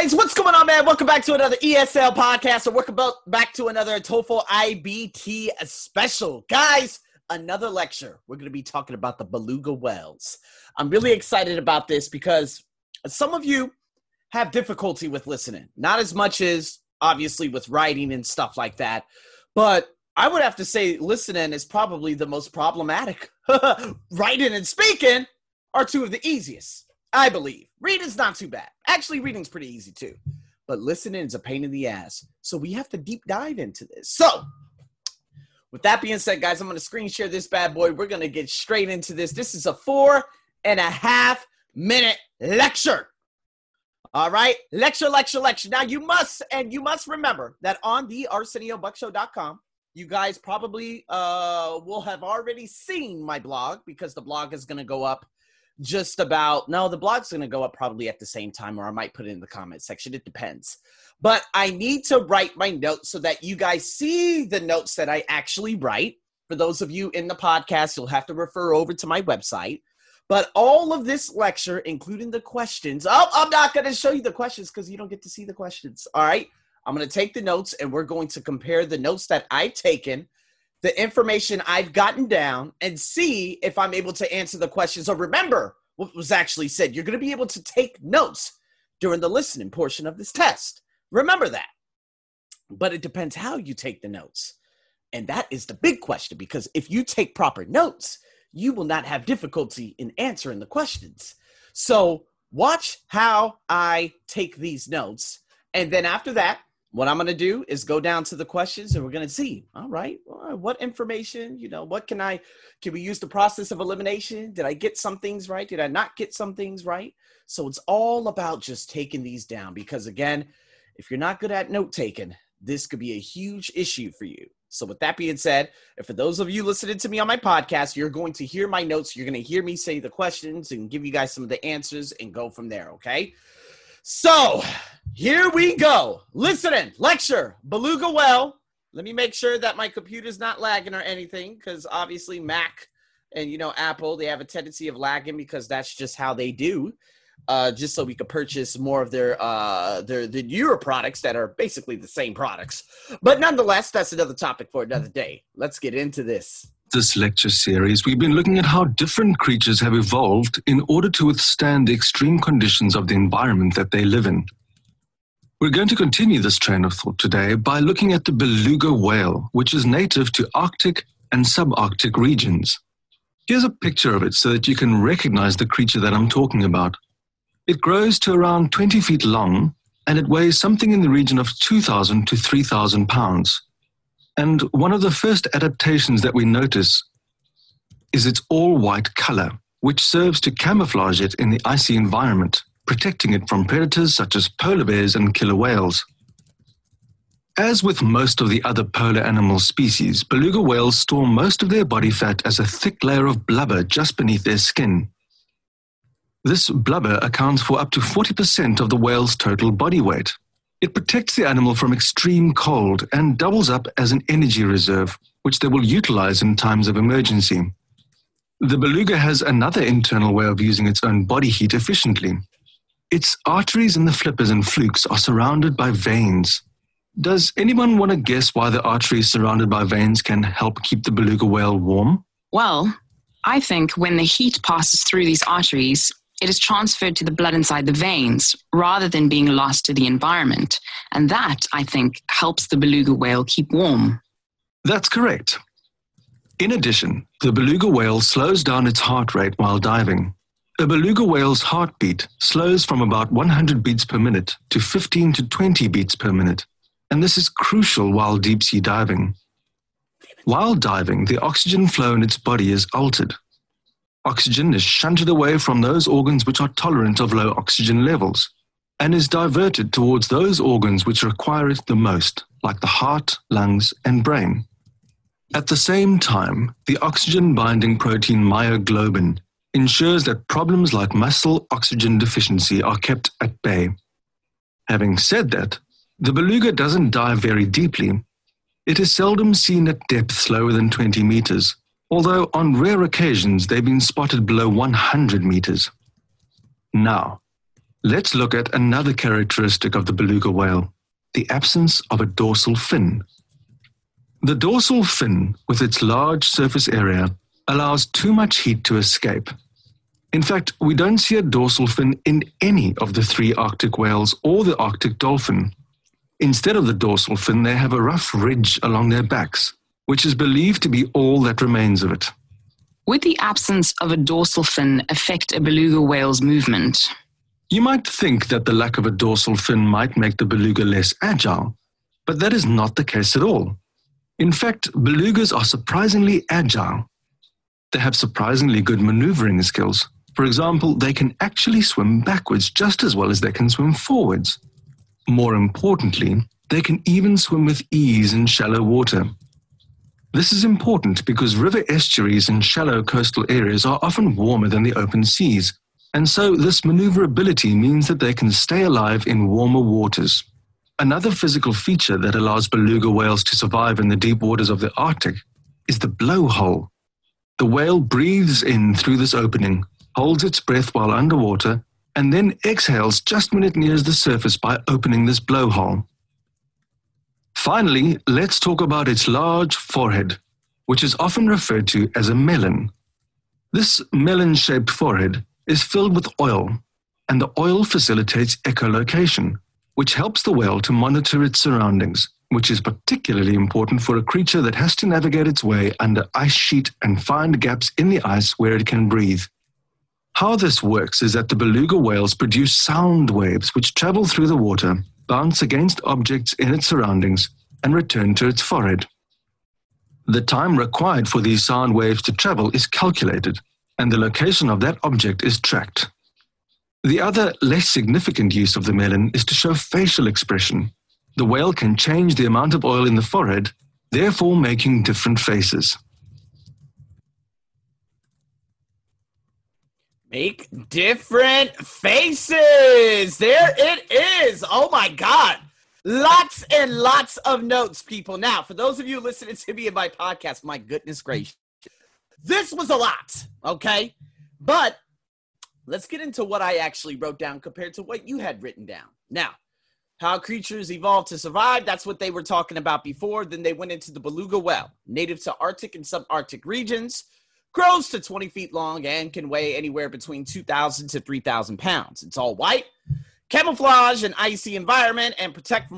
guys, what's going on, man? Welcome back to another ESL podcast, or welcome back to another TOEFL IBT special. Guys, another lecture. We're going to be talking about the beluga whales. I'm really excited about this because some of you have difficulty with listening. Not as much as, obviously, with writing and stuff like that. But I would have to say listening is probably the most problematic. Writing and speaking are two of the easiest, I believe. Reading's not too bad. Actually, reading's pretty easy too. But listening is a pain in the ass. So we have to deep dive into this. So with that being said, guys, I'm going to screen share this bad boy. We're going to get straight into this. This is a 4.5-minute lecture. All right? Lecture. Now, you must remember that on the ArsenioBuckShow.com, you guys probably will have already seen my blog because the blog is going to go up the blog's going to go up probably at the same time, or I might put it in the comment section. It depends. But I need to write my notes so that you guys see the notes that I actually write. For those of you in the podcast, you'll have to refer over to my website. But all of this lecture, including the questions, I'm not going to show you the questions because you don't get to see the questions. All right. I'm going to take the notes and we're going to compare the notes that I've taken, the information I've gotten down, and see if I'm able to answer the questions or remember what was actually said. You're going to be able to take notes during the listening portion of this test. Remember that. But it depends how you take the notes. And that is the big question, because if you take proper notes, you will not have difficulty in answering the questions. So watch how I take these notes. And then after that, what I'm going to do is go down to the questions and we're going to see, all right, what information, what can we use the process of elimination? Did I get some things right? Did I not get some things right? So it's all about just taking these down because, again, if you're not good at note taking, this could be a huge issue for you. So with that being said, and for those of you listening to me on my podcast, you're going to hear my notes. You're going to hear me say the questions and give you guys some of the answers and go from there, okay? So here we go. Listening, lecture, beluga whale. Let me make sure that my computer's not lagging or anything, because obviously Mac and, Apple, they have a tendency of lagging because that's just how they do, just so we could purchase more of their newer products that are basically the same products. But nonetheless, that's another topic for another day. Let's get into this. This lecture series, we've been looking at how different creatures have evolved in order to withstand the extreme conditions of the environment that they live in. We're going to continue this train of thought today by looking at the beluga whale, which is native to Arctic and subarctic regions. Here's a picture of it so that you can recognize the creature that I'm talking about. It grows to around 20 feet long, and it weighs something in the region of 2,000 to 3,000 pounds. And one of the first adaptations that we notice is its all-white color, which serves to camouflage it in the icy environment, protecting it from predators such as polar bears and killer whales. As with most of the other polar animal species, beluga whales store most of their body fat as a thick layer of blubber just beneath their skin. This blubber accounts for up to 40% of the whale's total body weight. It protects the animal from extreme cold and doubles up as an energy reserve, which they will utilize in times of emergency. The beluga has another internal way of using its own body heat efficiently. Its arteries in the flippers and flukes are surrounded by veins. Does anyone want to guess why the arteries surrounded by veins can help keep the beluga whale warm? Well, I think when the heat passes through these arteries, it is transferred to the blood inside the veins rather than being lost to the environment. And that, I think, helps the beluga whale keep warm. That's correct. In addition, the beluga whale slows down its heart rate while diving. A beluga whale's heartbeat slows from about 100 beats per minute to 15 to 20 beats per minute. And this is crucial while deep-sea diving. While diving, the oxygen flow in its body is altered. Oxygen is shunted away from those organs which are tolerant of low oxygen levels and is diverted towards those organs which require it the most, like the heart, lungs, and brain. At the same time, the oxygen-binding protein myoglobin ensures that problems like muscle oxygen deficiency are kept at bay. Having said that, the beluga doesn't dive very deeply. It is seldom seen at depths lower than 20 meters. Although on rare occasions, they've been spotted below 100 meters. Now, Let's look at another characteristic of the beluga whale, the absence of a dorsal fin. The dorsal fin, with its large surface area, allows too much heat to escape. In fact, we don't see a dorsal fin in any of the three Arctic whales or the Arctic dolphin. Instead of the dorsal fin, they have a rough ridge along their backs, which is believed to be all that remains of it. Would the absence of a dorsal fin affect a beluga whale's movement? You might think that the lack of a dorsal fin might make the beluga less agile, but that is not the case at all. In fact, belugas are surprisingly agile. They have surprisingly good maneuvering skills. For example, they can actually swim backwards just as well as they can swim forwards. More importantly, they can even swim with ease in shallow water. This is important because river estuaries and shallow coastal areas are often warmer than the open seas, and so this maneuverability means that they can stay alive in warmer waters. Another physical feature that allows beluga whales to survive in the deep waters of the Arctic is the blowhole. The whale breathes in through this opening, holds its breath while underwater, and then exhales just when it nears the surface by opening this blowhole. Finally, let's talk about its large forehead, which is often referred to as a melon. This melon-shaped forehead is filled with oil, and the oil facilitates echolocation, which helps the whale to monitor its surroundings, which is particularly important for a creature that has to navigate its way under ice sheet and find gaps in the ice where it can breathe. How this works is that the beluga whales produce sound waves which travel through the water, bounce against objects in its surroundings, and return to its forehead. The time required for these sound waves to travel is calculated, and the location of that object is tracked. The other, less significant use of the melon is to show facial expression. The whale can change the amount of oil in the forehead, therefore making different faces. Make different faces. There it is. Oh, my God. Lots and lots of notes, people. Now, for those of you listening to me in my podcast, my goodness gracious, this was a lot, okay? But let's get into what I actually wrote down compared to what you had written down. Now, how creatures evolved to survive. That's what they were talking about before. Then they went into the beluga whale, native to Arctic and subarctic regions, grows to 20 feet long and can weigh anywhere between 2,000 to 3,000 pounds. It's all white, camouflage an icy environment, and protects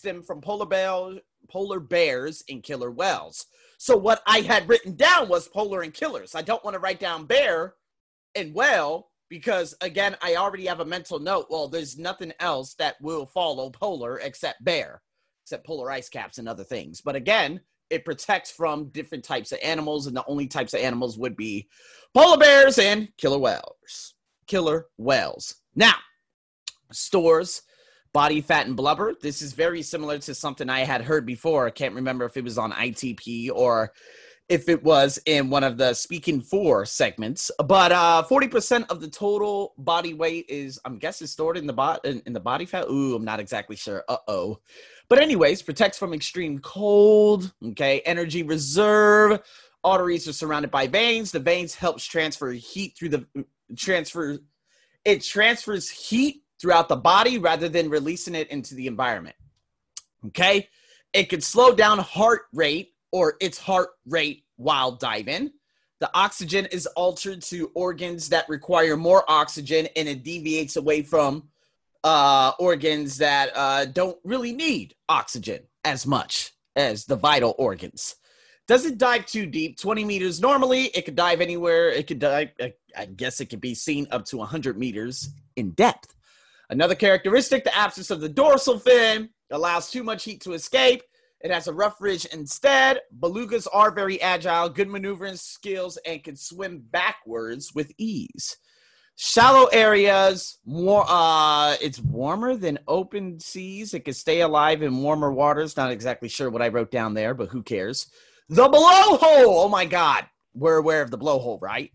them from polar bears and killer whales. So what I had written down was polar and killers. I don't want to write down bear and whale, because, again, I already have a mental note. Well, there's nothing else that will follow polar except bear, except polar ice caps and other things. But, again, it protects from different types of animals, and the only types of animals would be polar bears and killer whales. Now, stores body fat and blubber. This is very similar to something I had heard before. I can't remember if it was on ITP or if it was in one of the Speaking For segments, but 40% of the total body weight is, I'm guessing, stored in the body fat. Ooh, I'm not exactly sure. But anyways, protects from extreme cold, okay? Energy reserve. Arteries are surrounded by veins. The veins helps transfer heat through It transfers heat throughout the body rather than releasing it into the environment, okay? It can slow down heart rate, or its heart rate, while diving. The oxygen is altered to organs that require more oxygen, and it deviates away from organs that don't really need oxygen as much as the vital organs. Doesn't dive too deep, 20 meters normally. It could dive anywhere. It could dive, I guess it could be seen up to 100 meters in depth. Another characteristic, the absence of the dorsal fin, allows too much heat to escape. It has a rough ridge instead. Belugas are very agile, good maneuvering skills, and can swim backwards with ease. Shallow areas, it's warmer than open seas. It can stay alive in warmer waters. Not exactly sure what I wrote down there, but who cares? The blowhole. Oh, my God. We're aware of the blowhole, right?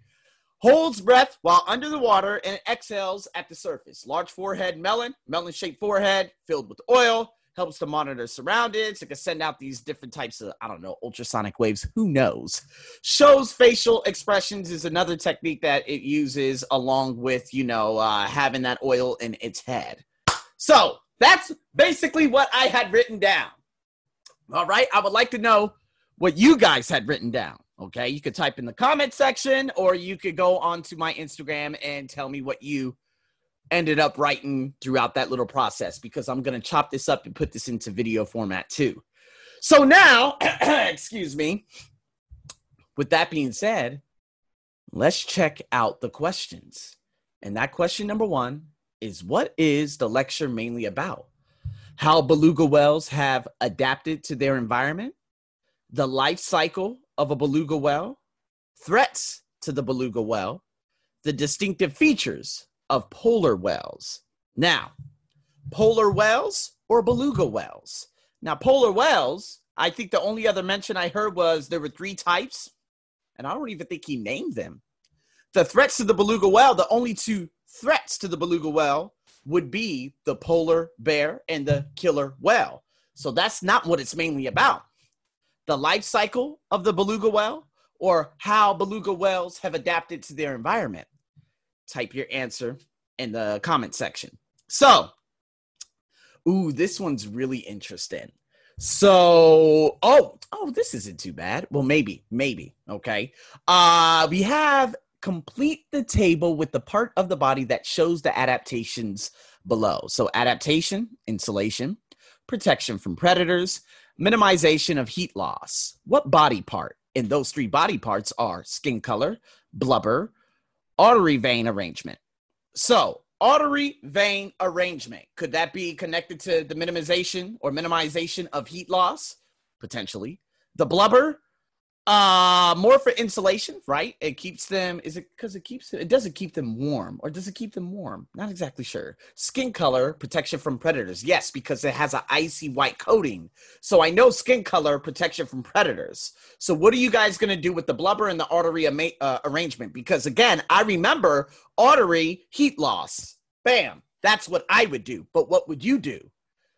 Holds breath while under the water and exhales at the surface. Large forehead melon, melon-shaped forehead filled with oil. helps to monitor surroundings. It can send out these different types of, I don't know, ultrasonic waves. Who knows? Shows facial expressions is another technique that it uses, along with, you know, having that oil in its head. So that's basically what I had written down. All right. I would like to know what you guys had written down. Okay. You could type in the comment section, or you could go onto my Instagram and tell me what you ended up writing throughout that little process, because I'm going to chop this up and put this into video format too. So now, excuse me, with that being said, let's check out the questions. And that question number one is, what is the lecture mainly about? How beluga whales have adapted to their environment, the life cycle of a beluga whale, threats to the beluga whale, the distinctive features of polar whales. Now, polar whales or beluga whales? Now, polar whales, I think the only other mention I heard was there were three types, and I don't even think he named them. The threats to the beluga whale, the only two threats to the beluga whale would be the polar bear and the killer whale. So that's not what it's mainly about. The life cycle of the beluga whale, or how beluga whales have adapted to their environment. Type your answer in the comment section. So, ooh, this one's really interesting. So, oh, this isn't too bad. Well, maybe, okay. We have complete the table with the part of the body that shows the adaptations below. So adaptation, insulation, protection from predators, minimization of heat loss. What body part? And those three body parts are skin color, blubber, artery vein arrangement. So artery vein arrangement, could that be connected to the minimization of heat loss? Potentially. The blubber, more for insulation, right? It keeps them, is it because it doesn't keep them warm, or does it keep them warm? Not exactly sure. Skin color, protection from predators. Yes, because it has an icy white coating. So I know skin color, protection from predators. So what are you guys going to do with the blubber and the artery arrangement? Because again, I remember artery heat loss. Bam. That's what I would do. But what would you do?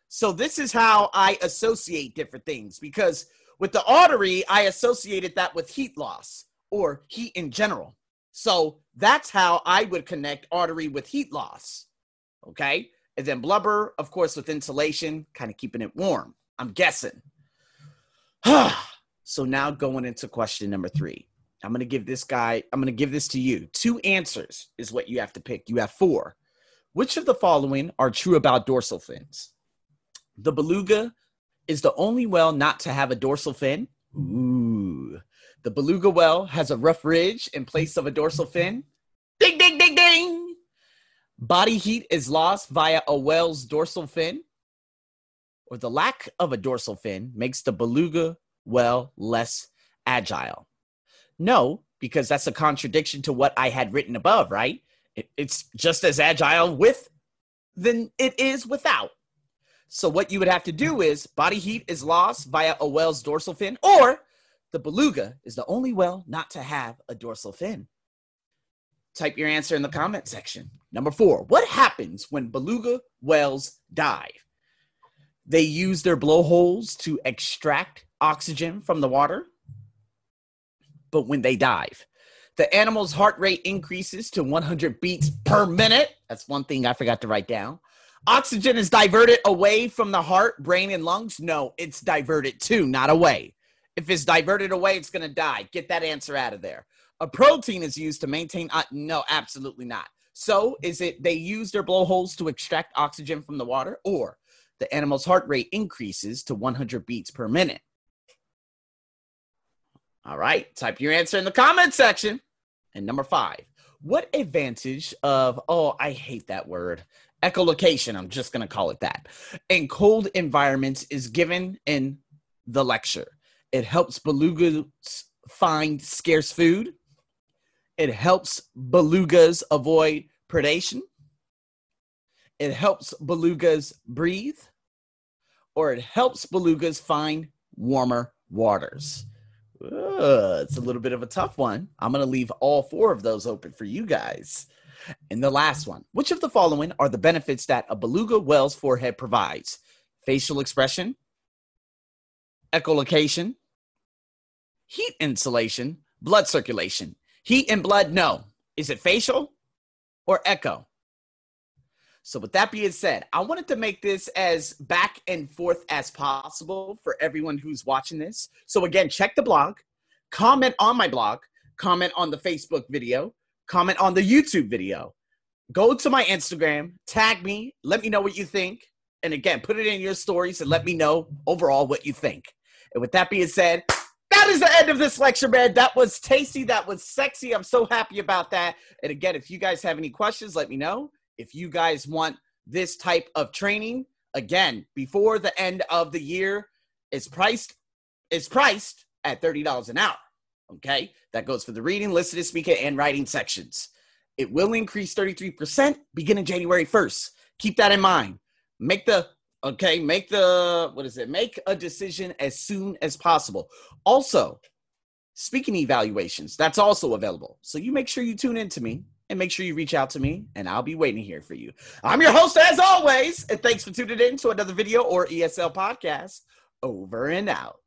So this is how I associate different things, because with the artery, I associated that with heat loss, or heat in general. So that's how I would connect artery with heat loss, okay? And then blubber, of course, with insulation, kind of keeping it warm, I'm guessing. So now going into question number three. I'm going to give this to you. Two answers is what you have to pick. You have four. Which of the following are true about dorsal fins? The beluga is the only whale not to have a dorsal fin. Ooh. The beluga whale has a rough ridge in place of a dorsal fin. Ding, ding, ding, ding. Body heat is lost via a whale's dorsal fin. Or the lack of a dorsal fin makes the beluga whale less agile. No, because that's a contradiction to what I had written above, right? It's just as agile with than it is without. So what you would have to do is body heat is lost via a whale's dorsal fin, or the beluga is the only whale not to have a dorsal fin. Type your answer in the comment section. Number four, what happens when beluga whales dive? They use their blowholes to extract oxygen from the water. But when they dive, the animal's heart rate increases to 100 beats per minute. That's one thing I forgot to write down. Oxygen is diverted away from the heart, brain, and lungs? No, it's diverted to, not away. If it's diverted away, it's going to die. Get that answer out of there. A protein is used to maintain no, absolutely not. So is it they use their blowholes to extract oxygen from the water, or the animal's heart rate increases to 100 beats per minute? All right, type your answer in the comment section. And number five, what advantage of, oh, I hate that word, echolocation, I'm just going to call it that, in cold environments is given in the lecture? It helps belugas find scarce food. It helps belugas avoid predation. It helps belugas breathe. Or it helps belugas find warmer waters. It's a little bit of a tough one. I'm going to leave all four of those open for you guys. And the last one, which of the following are the benefits that a beluga whale's forehead provides? facial expression, echolocation, heat insulation, blood circulation. Heat and blood, no. Is it facial or echo? So with that being said, I wanted to make this as back and forth as possible for everyone who's watching this. So again, check the blog, comment on my blog, comment on the Facebook video, comment on the YouTube video. Go to my Instagram, tag me, let me know what you think. And again, put it in your stories and let me know overall what you think. And with that being said, that is the end of this lecture, man. That was tasty. That was sexy. I'm so happy about that. And again, if you guys have any questions, let me know. If you guys want this type of training, again, before the end of the year, it's priced at $30 an hour. Okay? That goes for the reading, listening, speaking, and writing sections. It will increase 33% beginning January 1st. Keep that in mind. Make a decision as soon as possible. Also, speaking evaluations, that's also available. So you make sure you tune in to me and make sure you reach out to me, and I'll be waiting here for you. I'm your host as always, and thanks for tuning in to another video or ESL podcast. Over and out.